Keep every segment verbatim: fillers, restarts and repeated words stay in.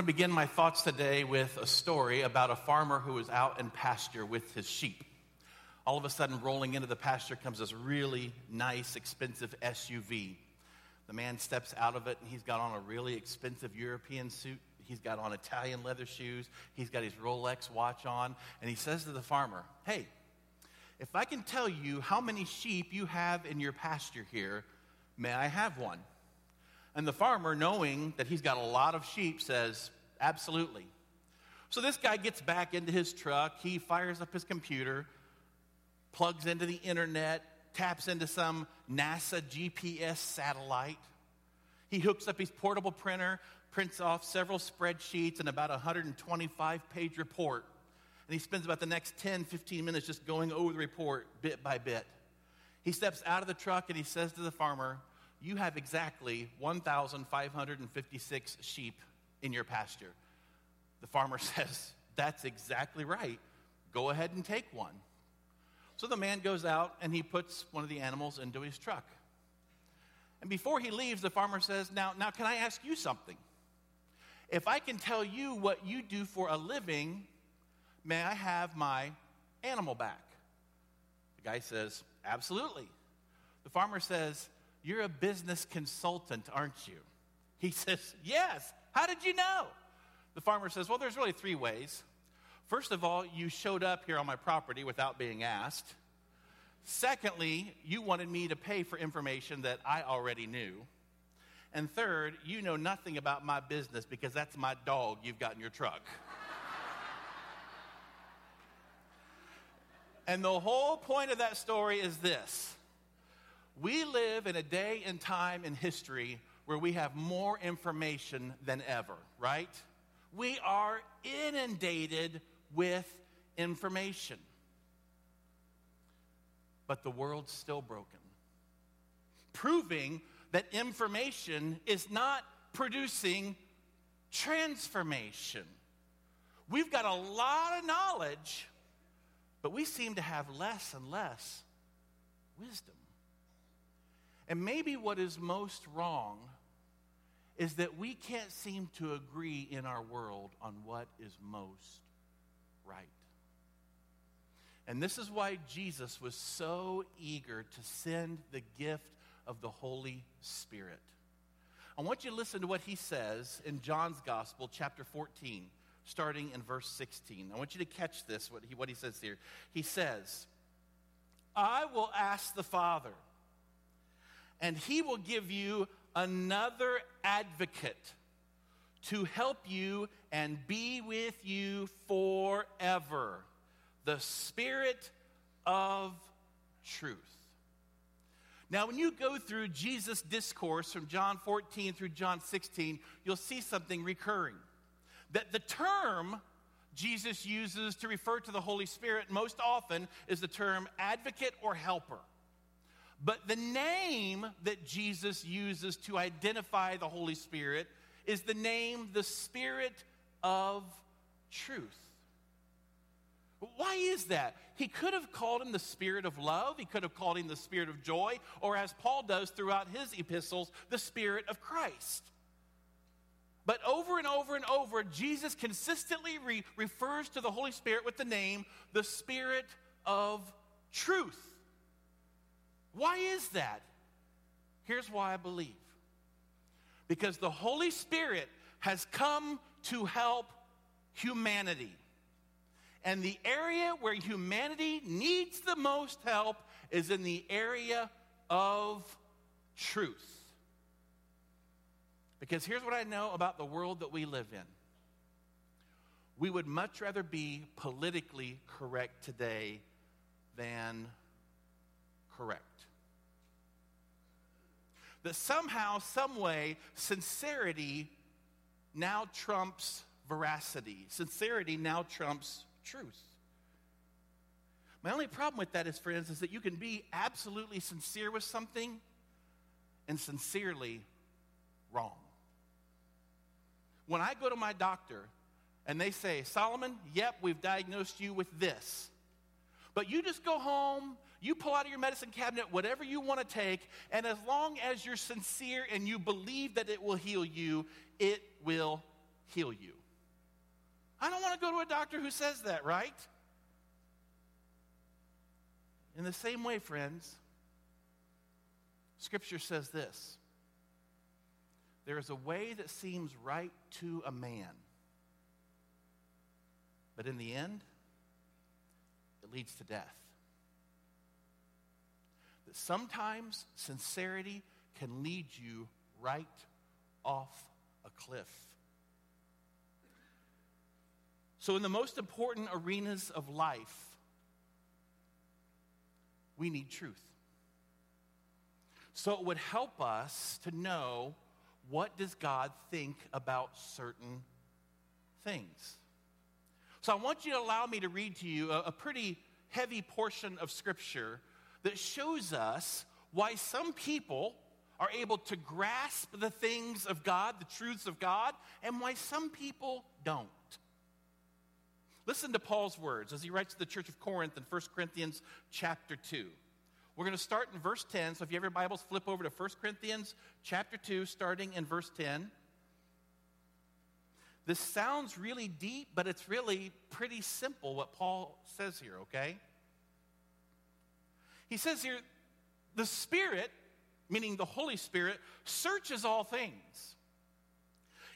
want to begin my thoughts today with a story about a farmer who was out in pasture with his sheep. All of a sudden, rolling into the pasture comes this really nice, expensive S U V. The man steps out of it, and he's got on a really expensive European suit. He's got on Italian leather shoes. He's got his Rolex watch on. And he says to the farmer, "Hey, if I can tell you how many sheep you have in your pasture here, may I have one?" And the farmer, knowing that he's got a lot of sheep, says, "Absolutely." So this guy gets back into his truck. He fires up his computer, plugs into the internet, taps into some NASA G P S satellite. He hooks up his portable printer, prints off several spreadsheets and about a one hundred twenty-five page report. And he spends about the next ten, fifteen minutes just going over the report bit by bit. He steps out of the truck and he says to the farmer, "You have exactly one thousand five hundred fifty-six sheep in your pasture." The farmer says, "That's exactly right. Go ahead and take one." So the man goes out and he puts one of the animals into his truck. And before he leaves, the farmer says, now, now can I ask you something? If I can tell you what you do for a living, may I have my animal back?" The guy says, "Absolutely." The farmer says, "You're a business consultant, aren't you?" He says, "Yes. How did you know?" The farmer says, "Well, there's really three ways. First of all, you showed up here on my property without being asked. Secondly, you wanted me to pay for information that I already knew. And third, you know nothing about my business because that's my dog you've got in your truck." And the whole point of that story is this. We live in a day and time in history where we have more information than ever, right? We are inundated with information. But the world's still broken, proving that information is not producing transformation. We've got a lot of knowledge, but we seem to have less and less wisdom. And maybe what is most wrong is that we can't seem to agree in our world on what is most right. And this is why Jesus was so eager to send the gift of the Holy Spirit. I want you to listen to what he says in John's Gospel, chapter fourteen, starting in verse sixteen. I want you to catch this, what he, what he says here. He says, "I will ask the Father, and he will give you another advocate to help you and be with you forever, the Spirit of truth." Now, when you go through Jesus' discourse from John fourteen through John sixteen, you'll see something recurring. That the term Jesus uses to refer to the Holy Spirit most often is the term advocate or helper. But the name that Jesus uses to identify the Holy Spirit is the name, the Spirit of Truth. Why is that? He could have called him the Spirit of Love. He could have called him the Spirit of Joy. Or as Paul does throughout his epistles, the Spirit of Christ. But over and over and over, Jesus consistently re- refers to the Holy Spirit with the name, the Spirit of Truth. Why is that? Here's why I believe. Because the Holy Spirit has come to help humanity. And the area where humanity needs the most help is in the area of truth. Because here's what I know about the world that we live in. We would much rather be politically correct today than correct. That somehow, some way, sincerity now trumps veracity. Sincerity now trumps truth. My only problem with that is, friends, is that you can be absolutely sincere with something and sincerely wrong. When I go to my doctor and they say, "Solomon, yep, we've diagnosed you with this," but you just go home, you pull out of your medicine cabinet whatever you want to take, and as long as you're sincere and you believe that it will heal you, it will heal you. I don't want to go to a doctor who says that, right? In the same way, friends, Scripture says this. There is a way that seems right to a man, but in the end, it leads to death. That sometimes sincerity can lead you right off a cliff. So in the most important arenas of life, we need truth. So it would help us to know, what does God think about certain things? So I want you to allow me to read to you a, a pretty heavy portion of Scripture that shows us why some people are able to grasp the things of God, the truths of God, and why some people don't. Listen to Paul's words as he writes to the church of Corinth in First Corinthians chapter two. We're going to start in verse ten, so if you have your Bibles, flip over to First Corinthians chapter two, starting in verse ten. This sounds really deep, but it's really pretty simple what Paul says here, okay? He says here, the Spirit, meaning the Holy Spirit, searches all things,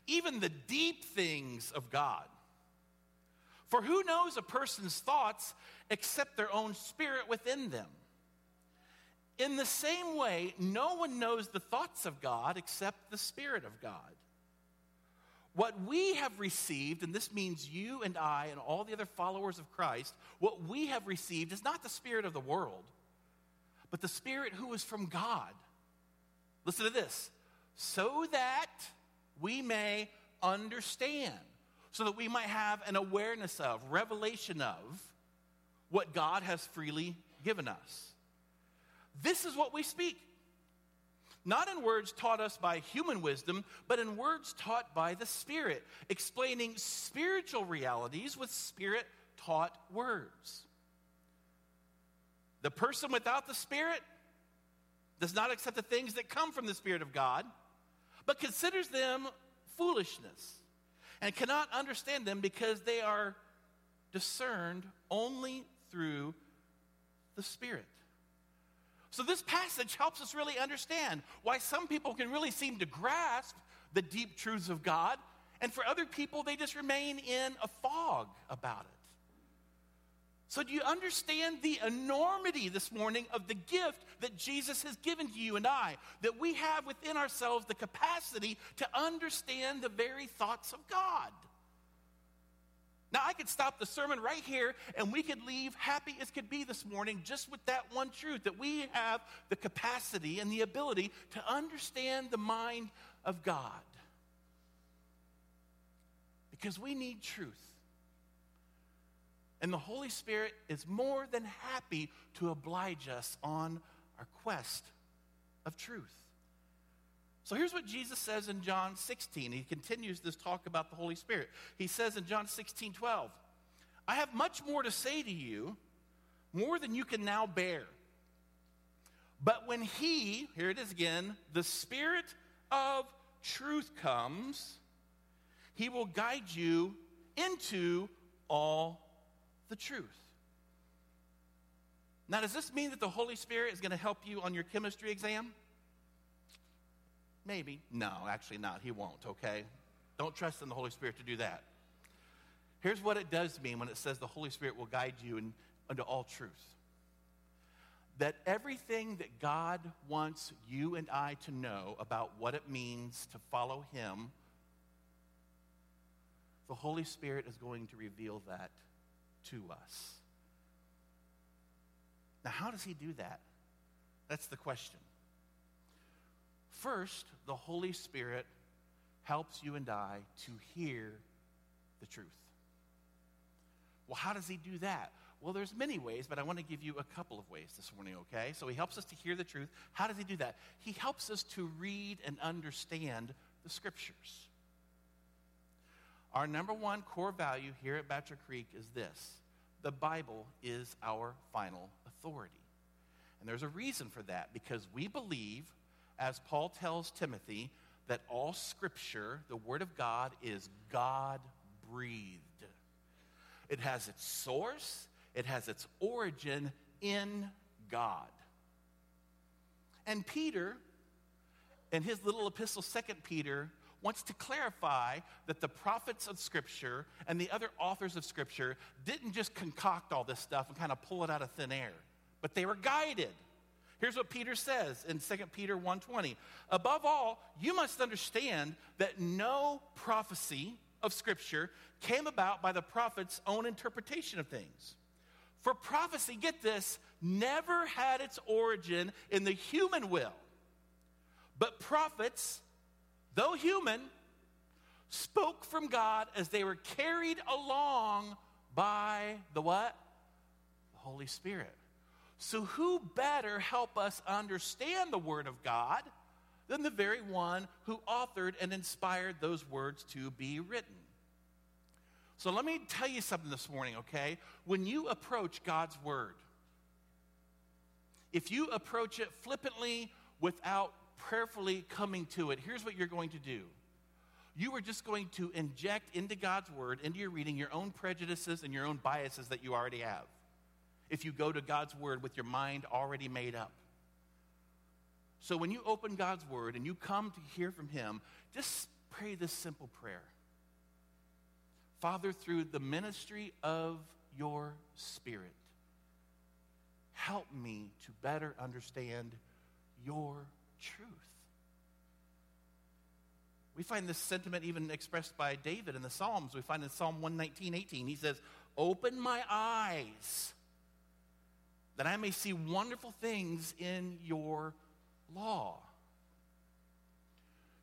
even the deep things of God. For who knows a person's thoughts except their own spirit within them? In the same way, no one knows the thoughts of God except the Spirit of God. What we have received, and this means you and I and all the other followers of Christ, what we have received is not the spirit of the world, but the Spirit who is from God. Listen to this. So that we may understand, so that we might have an awareness of, revelation of, what God has freely given us. This is what we speak, not in words taught us by human wisdom, but in words taught by the Spirit, explaining spiritual realities with Spirit-taught words. The person without the Spirit does not accept the things that come from the Spirit of God, but considers them foolishness and cannot understand them because they are discerned only through the Spirit. So this passage helps us really understand why some people can really seem to grasp the deep truths of God, and for other people, they just remain in a fog about it. So do you understand the enormity this morning of the gift that Jesus has given to you and I, that we have within ourselves the capacity to understand the very thoughts of God? Now, I could stop the sermon right here, and we could leave happy as could be this morning just with that one truth, that we have the capacity and the ability to understand the mind of God. Because we need truth. And the Holy Spirit is more than happy to oblige us on our quest of truth. So here's what Jesus says in John sixteen. He continues this talk about the Holy Spirit. He says in John sixteen twelve, I have much more to say to you, more than you can now bear. But when he, here it is again, the Spirit of truth comes, he will guide you into all the truth. Now, does this mean that the Holy Spirit is going to help you on your chemistry exam? Maybe. No, actually not. He won't, okay? Don't trust in the Holy Spirit to do that. Here's what it does mean when it says the Holy Spirit will guide you in, into all truth. That everything that God wants you and I to know about what it means to follow him, the Holy Spirit is going to reveal that to us. Now, how does he do that? That's the question. First, the Holy Spirit helps you and I to hear the truth. Well, how does he do that? Well, there's many ways, but I want to give you a couple of ways this morning, okay? So he helps us to hear the truth. How does he do that? He helps us to read and understand the Scriptures. Our number one core value here at Batchelor Creek is this. The Bible is our final authority. And there's a reason for that, because we believe, as Paul tells Timothy, that all Scripture, the Word of God, is God-breathed. It has its source, it has its origin in God. And Peter, in his little epistle, Second Peter, wants to clarify that the prophets of Scripture and the other authors of Scripture didn't just concoct all this stuff and kind of pull it out of thin air, but they were guided. Here's what Peter says in Second Peter one twenty. Above all, you must understand that no prophecy of Scripture came about by the prophet's own interpretation of things. For prophecy, get this, never had its origin in the human will. But prophets, though human, spoke from God as they were carried along by the what? The Holy Spirit. So who better help us understand the Word of God than the very one who authored and inspired those words to be written? So let me tell you something this morning, okay? When you approach God's Word, if you approach it flippantly without prayerfully coming to it, here's what you're going to do. You are just going to inject into God's Word, into your reading, your own prejudices and your own biases that you already have. If you go to God's Word with your mind already made up. So when you open God's Word and you come to hear from Him, just pray this simple prayer. Father, through the ministry of your Spirit, help me to better understand your truth. We find this sentiment even expressed by David in the Psalms. We find in Psalm one nineteen, eighteen, he says, open my eyes that I may see wonderful things in your law.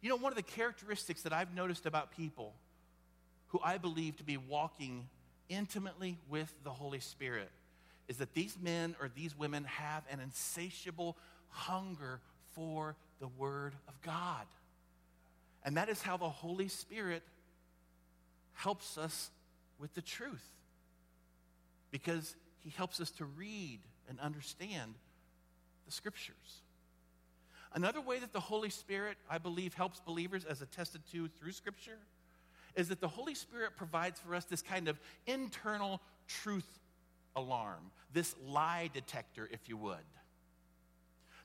You know, one of the characteristics that I've noticed about people who I believe to be walking intimately with the Holy Spirit is that these men or these women have an insatiable hunger for the Word of God. And that is how the Holy Spirit helps us with the truth, because He helps us to read and understand the Scriptures. Another way that the Holy Spirit, I believe, helps believers, as attested to through Scripture, is that the Holy Spirit provides for us this kind of internal truth alarm, this lie detector, if you would.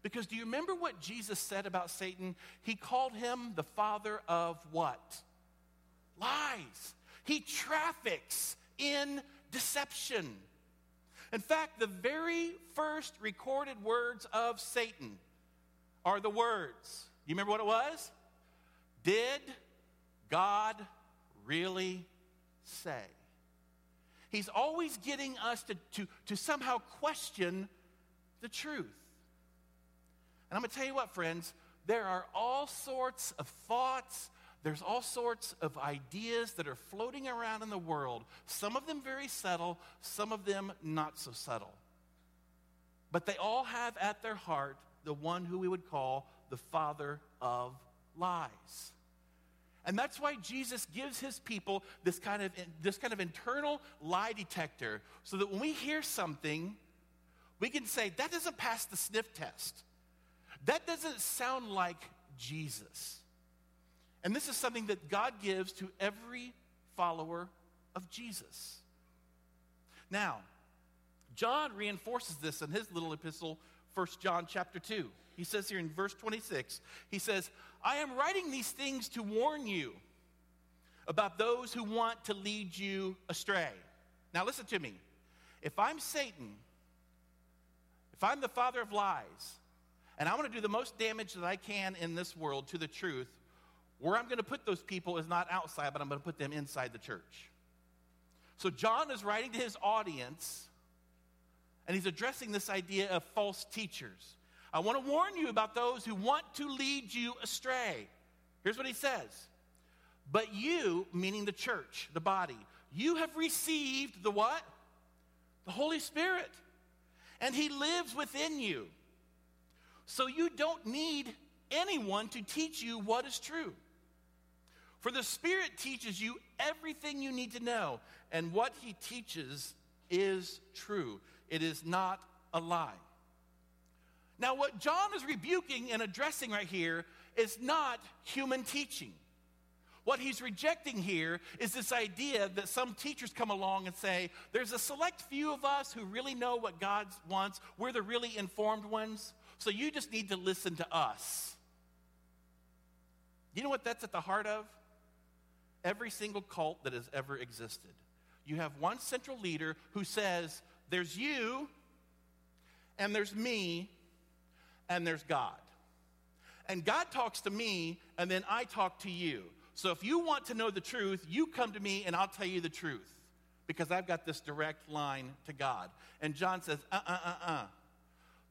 Because do you remember what Jesus said about Satan? He called him the father of what? Lies. He traffics in deception. In fact, the very first recorded words of Satan are the words. You remember what it was? Did God really say? He's always getting us to, to, to somehow question the truth. And I'm going to tell you what, friends, there are all sorts of thoughts, there's all sorts of ideas that are floating around in the world, some of them very subtle, some of them not so subtle. But they all have at their heart the one who we would call the father of lies. And that's why Jesus gives his people this kind of, this kind of internal lie detector, so that when we hear something, we can say, that doesn't pass the sniff test. That doesn't sound like Jesus. And this is something that God gives to every follower of Jesus. Now, John reinforces this in his little epistle, First John chapter two. He says here in verse twenty-six, he says, I am writing these things to warn you about those who want to lead you astray. Now listen to me. If I'm Satan, if I'm the father of lies, and I want to do the most damage that I can in this world to the truth, where I'm going to put those people is not outside, but I'm going to put them inside the church. So John is writing to his audience, and he's addressing this idea of false teachers. I want to warn you about those who want to lead you astray. Here's what he says. But you, meaning the church, the body, you have received the what? The Holy Spirit. And He lives within you. So you don't need anyone to teach you what is true. For the Spirit teaches you everything you need to know, and what He teaches is true. It is not a lie. Now, what John is rebuking and addressing right here is not human teaching. What he's rejecting here is this idea that some teachers come along and say, there's a select few of us who really know what God wants. We're the really informed ones, so you just need to listen to us. You know what that's at the heart of? Every single cult that has ever existed. You have one central leader who says, there's you, and there's me, and there's God. And God talks to me, and then I talk to you. So if you want to know the truth, you come to me and I'll tell you the truth, because I've got this direct line to God. And John says, uh-uh-uh-uh.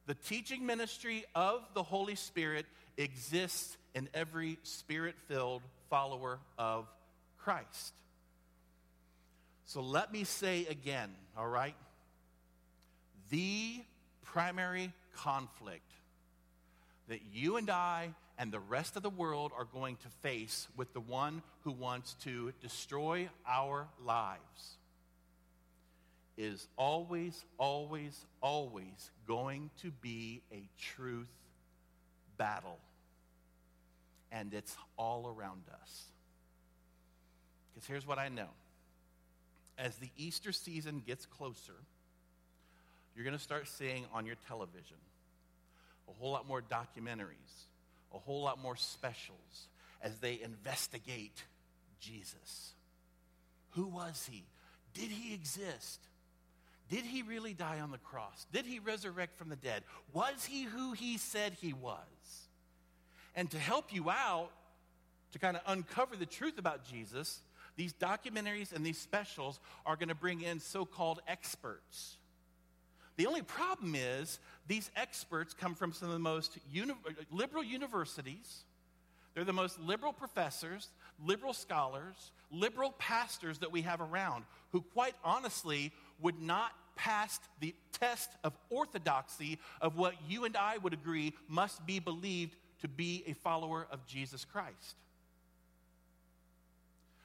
The teaching ministry of the Holy Spirit exists in every Spirit-filled follower of Christ. So let me say again, all right? The primary conflict that you and I and the rest of the world are going to face with the one who wants to destroy our lives is always, always, always going to be a truth battle. And it's all around us. Because here's what I know. As the Easter season gets closer, you're going to start seeing on your television a whole lot more documentaries, a whole lot more specials as they investigate Jesus. Who was he? Did he exist? Did he really die on the cross? Did he resurrect from the dead? Was he who he said he was? And to help you out, to kind of uncover the truth about Jesus, these documentaries and these specials are going to bring in so-called experts. The only problem is these experts come from some of the most uni- liberal universities. They're the most liberal professors, liberal scholars, liberal pastors that we have around who quite honestly would not pass the test of orthodoxy of what you and I would agree must be believed to be a follower of Jesus Christ.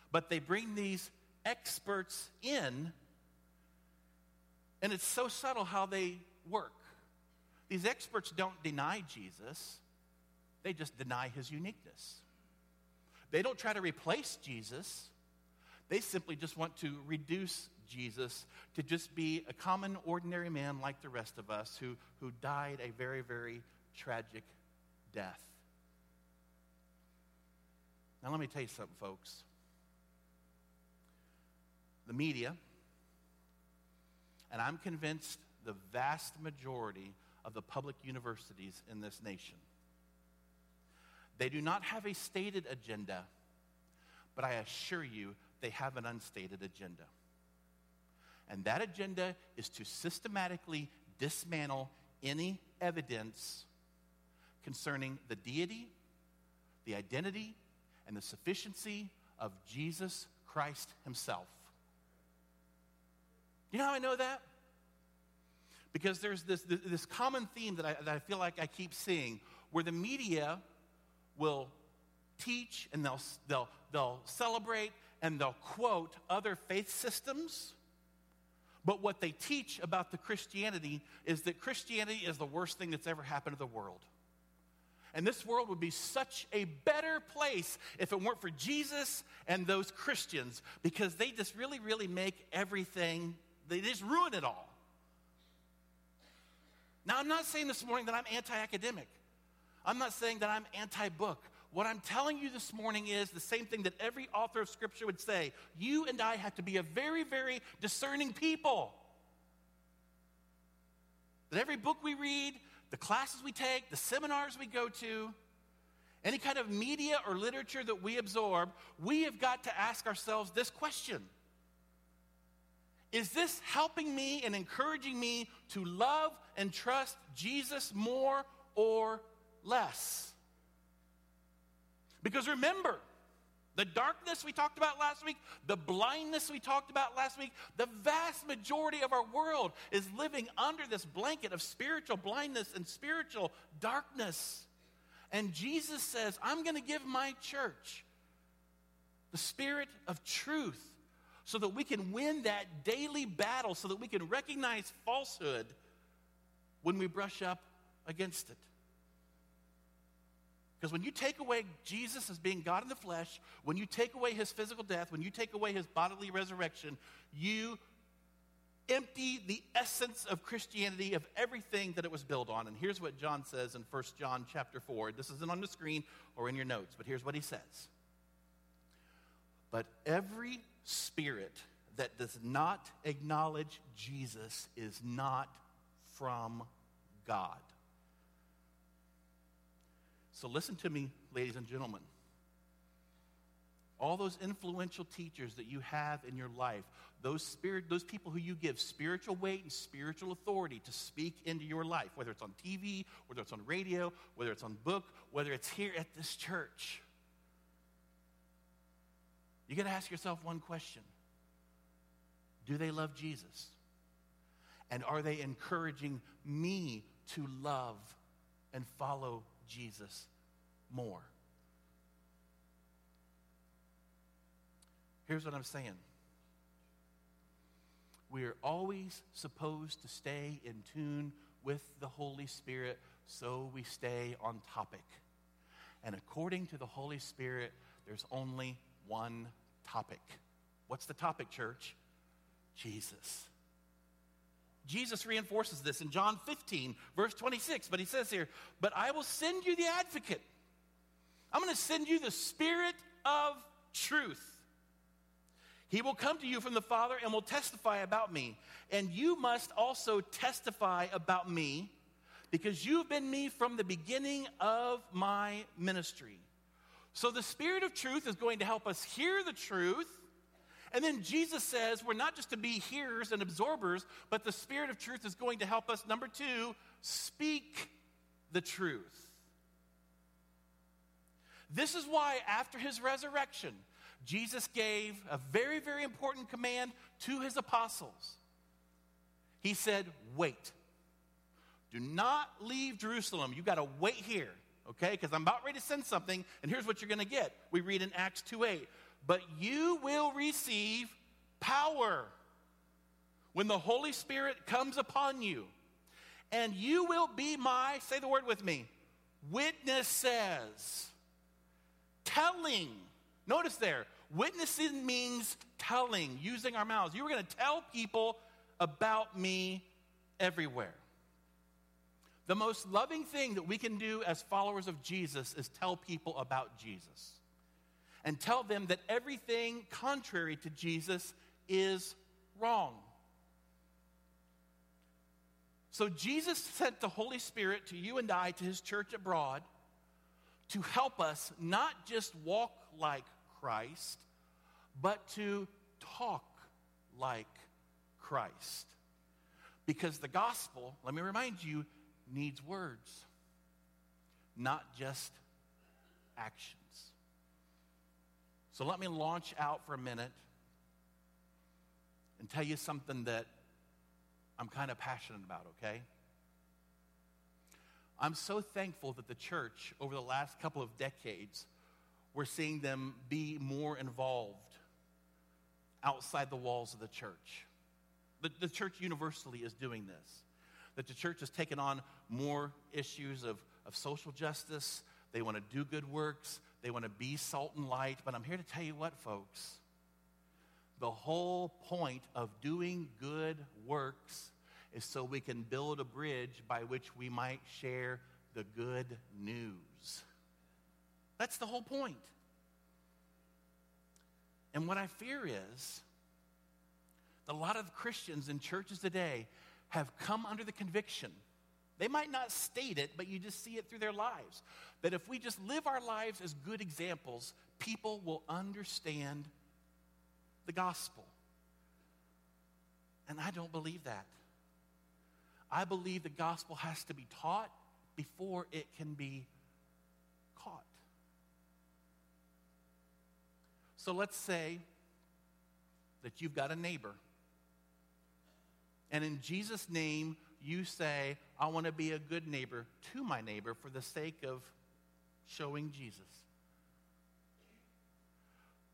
But they bring these experts in, and it's so subtle how they work. These experts don't deny Jesus. They just deny his uniqueness. They don't try to replace Jesus. They simply just want to reduce Jesus to just be a common, ordinary man like the rest of us who, who died a very, very tragic death. Now, let me tell you something, folks. The media, and I'm convinced the vast majority of the public universities in this nation, they do not have a stated agenda, but I assure you they have an unstated agenda. And that agenda is to systematically dismantle any evidence concerning the deity, the identity, and the sufficiency of Jesus Christ himself. You know how I know that? Because there's this, this, this common theme that I, that I feel like I keep seeing, where the media will teach and they'll, they'll, they'll celebrate and they'll quote other faith systems. But what they teach about the Christianity is that Christianity is the worst thing that's ever happened to the world. And this world would be such a better place if it weren't for Jesus and those Christians, because they just really, really make everything, they just ruin it all. Now, I'm not saying this morning that I'm anti-academic. I'm not saying that I'm anti-book. What I'm telling you this morning is the same thing that every author of Scripture would say. You and I have to be a very, very discerning people. That every book we read, the classes we take, the seminars we go to, any kind of media or literature that we absorb, we have got to ask ourselves this question. Is this helping me and encouraging me to love and trust Jesus more or less? Because remember, the darkness we talked about last week, the blindness we talked about last week, the vast majority of our world is living under this blanket of spiritual blindness and spiritual darkness. And Jesus says, I'm going to give my church the spirit of truth so that we can win that daily battle, so that we can recognize falsehood when we brush up against it. Because when you take away Jesus as being God in the flesh, when you take away his physical death, when you take away his bodily resurrection, you empty the essence of Christianity of everything that it was built on. And here's what John says in First John chapter four. This isn't on the screen or in your notes, but here's what he says. But every spirit that does not acknowledge Jesus is not from God. So listen to me, ladies and gentlemen. All those influential teachers that you have in your life, those spirit, those people who you give spiritual weight and spiritual authority to speak into your life, whether it's on T V, whether it's on radio, whether it's on book, whether it's here at this church. You got to ask yourself one question. Do they love Jesus? And are they encouraging me to love and follow Jesus more? Here's what I'm saying. We are always supposed to stay in tune with the Holy Spirit so we stay on topic. And according to the Holy Spirit, there's only one topic. What's the topic, church? Jesus. Jesus reinforces this in John fifteen, verse twenty-six. But he says here, but I will send you the advocate. I'm going to send you the Spirit of truth. He will come to you from the Father and will testify about me. And you must also testify about me because you've been me from the beginning of my ministry. So the Spirit of truth is going to help us hear the truth. And then Jesus says we're not just to be hearers and absorbers, but the Spirit of truth is going to help us, number two, speak the truth. This is why after his resurrection, Jesus gave a very, very important command to his apostles. He said, wait. Do not leave Jerusalem. You've got to wait here, okay? Because I'm about ready to send something, and here's what you're going to get. We read in Acts two eight, but you will receive power when the Holy Spirit comes upon you, and you will be my, say the word with me, witnesses, telling. Notice there, witnessing means telling, using our mouths. You were going to tell people about me everywhere. The most loving thing that we can do as followers of Jesus is tell people about Jesus and tell them that everything contrary to Jesus is wrong. So Jesus sent the Holy Spirit to you and I, to his church abroad, to help us not just walk like Christ, but to talk like Christ. Because the gospel, let me remind you, needs words, not just actions. So let me launch out for a minute and tell you something that I'm kind of passionate about, okay? I'm so thankful that the church, over the last couple of decades, we're seeing them be more involved outside the walls of the church. The, the church universally is doing this. That the church has taken on more issues of, of social justice. They want to do good works. They want to be salt and light. But I'm here to tell you what, folks. The whole point of doing good works is so we can build a bridge by which we might share the good news. That's the whole point. And what I fear is that a lot of Christians in churches today have come under the conviction. They might not state it, but you just see it through their lives. That if we just live our lives as good examples, people will understand the gospel. And I don't believe that. I believe the gospel has to be taught before it can be caught. So let's say that you've got a neighbor. And in Jesus' name, you say, I want to be a good neighbor to my neighbor for the sake of showing Jesus.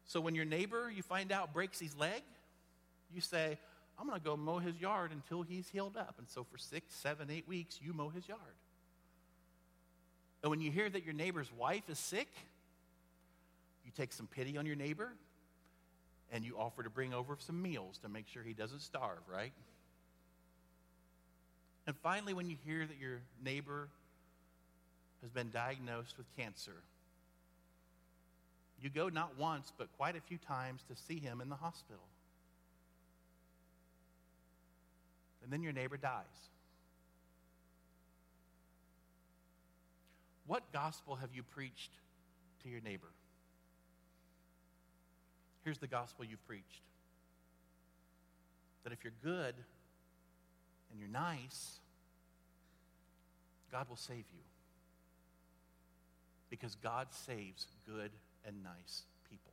So when your neighbor, you find out, breaks his leg, you say, I'm going to go mow his yard until he's healed up. And so for six, seven, eight weeks, you mow his yard. And when you hear that your neighbor's wife is sick, you take some pity on your neighbor and you offer to bring over some meals to make sure he doesn't starve, right? And finally, when you hear that your neighbor has been diagnosed with cancer, you go not once, but quite a few times to see him in the hospital. And then your neighbor dies. What gospel have you preached to your neighbor? Here's the gospel you've preached. That if you're good and you're nice, God will save you. Because God saves good and nice people.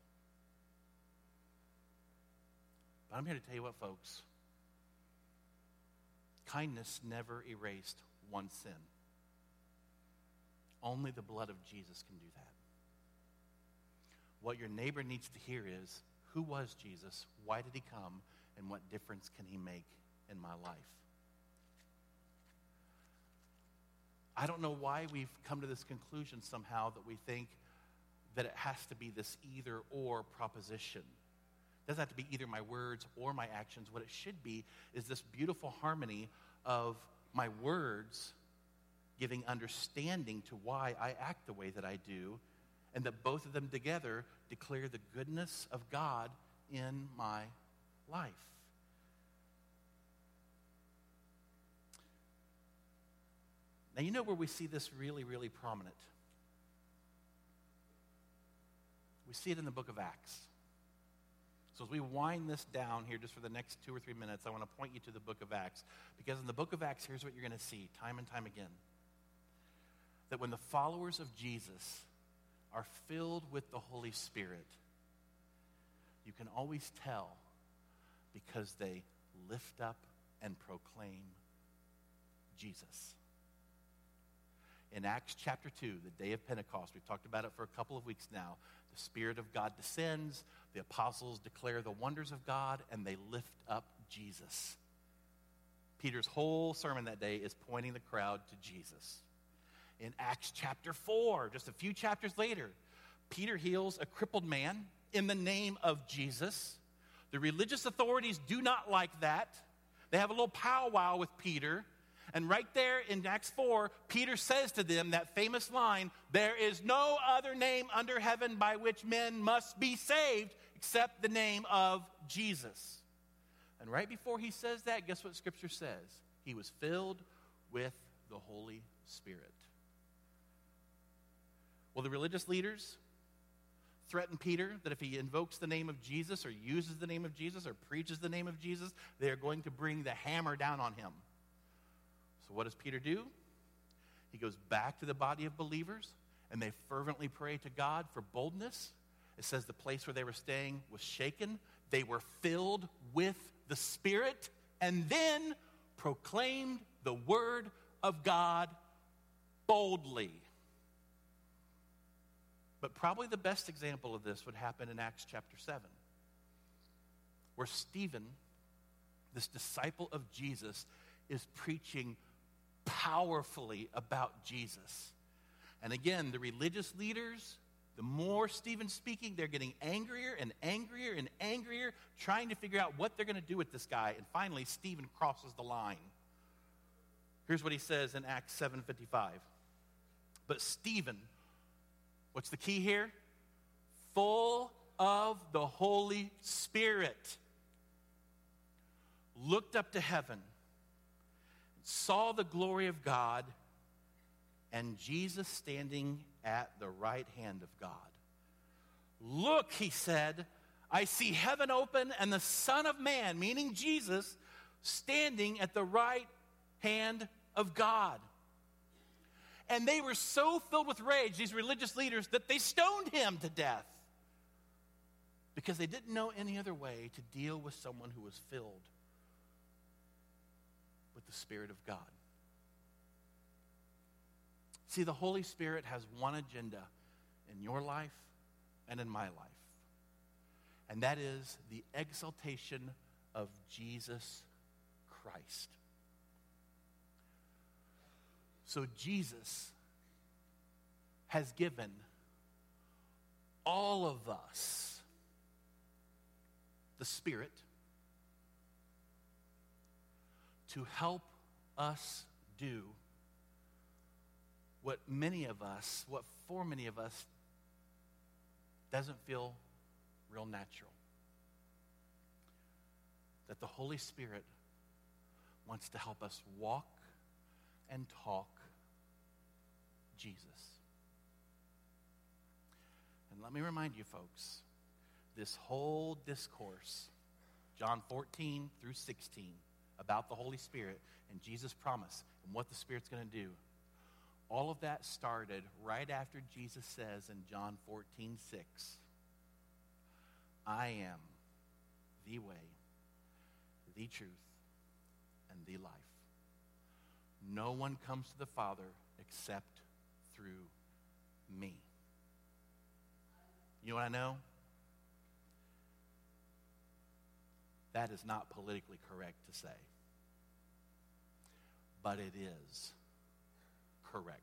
But I'm here to tell you what, folks. Kindness never erased one sin. Only the blood of Jesus can do that. What your neighbor needs to hear is, who was Jesus? Why did he come? And what difference can he make in my life? I don't know why we've come to this conclusion somehow that we think that it has to be this either or proposition. It doesn't have to be either my words or my actions. What it should be is this beautiful harmony of my words giving understanding to why I act the way that I do, and that both of them together declare the goodness of God in my life. Now, you know where we see this really, really prominent? We see it in the book of Acts. So as we wind this down here just for the next two or three minutes, I want to point you to the book of Acts. Because in the book of Acts, here's what you're going to see time and time again. That when the followers of Jesus are filled with the Holy Spirit, you can always tell because they lift up and proclaim Jesus. In Acts chapter two, the day of Pentecost, we've talked about it for a couple of weeks now, the Spirit of God descends, the apostles declare the wonders of God, and they lift up Jesus. Peter's whole sermon that day is pointing the crowd to Jesus. In Acts chapter four, just a few chapters later, Peter heals a crippled man in the name of Jesus. The religious authorities do not like that. They have a little powwow with Peter. And right there in Acts four, Peter says to them that famous line, "There is no other name under heaven by which men must be saved except the name of Jesus." And right before he says that, guess what Scripture says? He was filled with the Holy Spirit. Well, the religious leaders threaten Peter that if he invokes the name of Jesus or uses the name of Jesus or preaches the name of Jesus, they are going to bring the hammer down on him. So what does Peter do? He goes back to the body of believers, and they fervently pray to God for boldness. It says the place where they were staying was shaken. They were filled with the Spirit and then proclaimed the word of God boldly. But probably the best example of this would happen in Acts chapter seven, where Stephen, this disciple of Jesus, is preaching powerfully about Jesus. And again, the religious leaders, the more Stephen's speaking, they're getting angrier and angrier and angrier, trying to figure out what they're going to do with this guy. And finally, Stephen crosses the line. Here's what he says in Acts seven fifty-five. But Stephen, what's the key here? Full of the Holy Spirit, looked up to heaven, saw the glory of God and Jesus standing at the right hand of God. "Look," he said, "I see heaven open and the Son of Man," meaning Jesus, "standing at the right hand of God." And they were so filled with rage, these religious leaders, that they stoned him to death because they didn't know any other way to deal with someone who was filled with the Spirit of God. See, the Holy Spirit has one agenda in your life and in my life, and that is the exaltation of Jesus Christ. So Jesus has given all of us the Spirit to help us do what many of us, what for many of us, doesn't feel real natural. That the Holy Spirit wants to help us walk and talk Jesus. And let me remind you, folks, this whole discourse, John fourteen through sixteen, about the Holy Spirit and Jesus' promise and what the Spirit's going to do, all of that started right after Jesus says in John fourteen six, I am the way, the truth, and the life. No one comes to the Father except through me. You know what I know? That is not politically correct to say, but it is correct.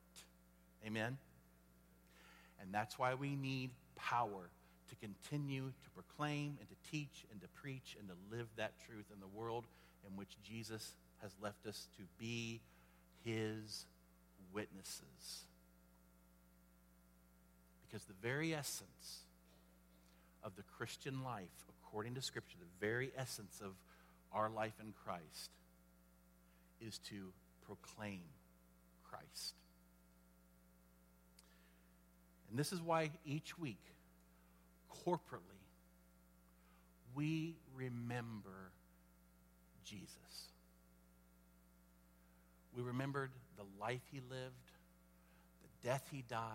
Amen? And that's why we need power to continue to proclaim and to teach and to preach and to live that truth in the world in which Jesus has left us to be his witnesses. Because the very essence of the Christian life, according to Scripture, the very essence of our life in Christ is to proclaim Christ. And this is why each week, corporately, we remember Jesus. We remembered the life he lived, the death he died,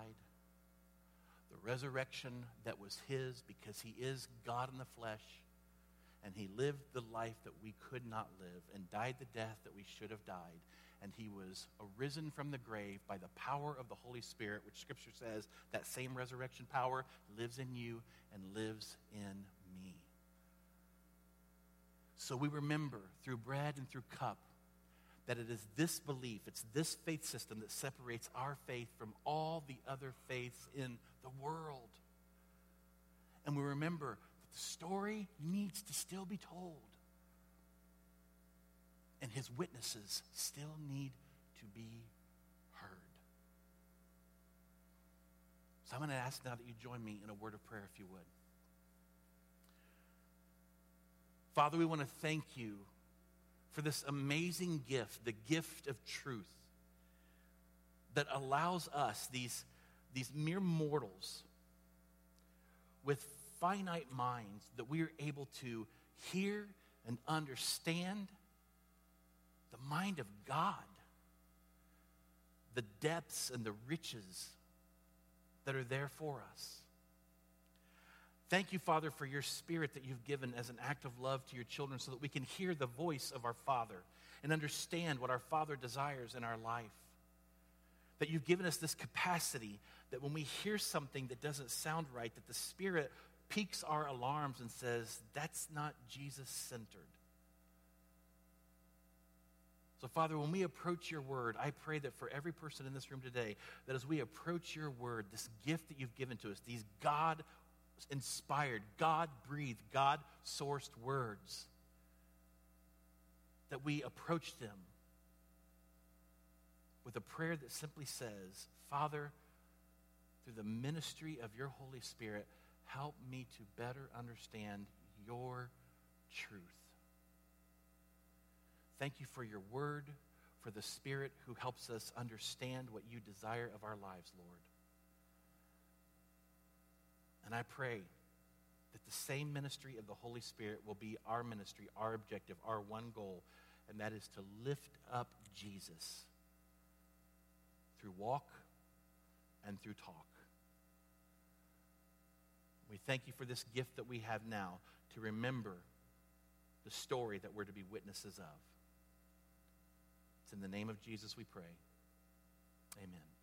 the resurrection that was his because he is God in the flesh, and he lived the life that we could not live and died the death that we should have died, and he was arisen from the grave by the power of the Holy Spirit, which Scripture says that same resurrection power lives in you and lives in me. So we remember through bread and through cup that it is this belief, it's this faith system that separates our faith from all the other faiths in the world. And we remember that the story needs to still be told. And his witnesses still need to be heard. So I'm going to ask now that you join me in a word of prayer, if you would. Father, we want to thank you for this amazing gift, the gift of truth that allows us, these, these mere mortals with finite minds, that we are able to hear and understand the mind of God, the depths and the riches that are there for us. Thank you, Father, for your Spirit that you've given as an act of love to your children so that we can hear the voice of our Father and understand what our Father desires in our life. That you've given us this capacity that when we hear something that doesn't sound right, that the Spirit piques our alarms and says, that's not Jesus-centered. So, Father, when we approach your word, I pray that for every person in this room today, that as we approach your word, this gift that you've given to us, these God inspired, God-breathed, God-sourced words, that we approach them with a prayer that simply says, Father, through the ministry of your Holy Spirit, help me to better understand your truth. Thank you for your word, for the Spirit who helps us understand what you desire of our lives, Lord. And I pray that the same ministry of the Holy Spirit will be our ministry, our objective, our one goal, and that is to lift up Jesus through walk and through talk. We thank you for this gift that we have now to remember the story that we're to be witnesses of. It's in the name of Jesus we pray. Amen.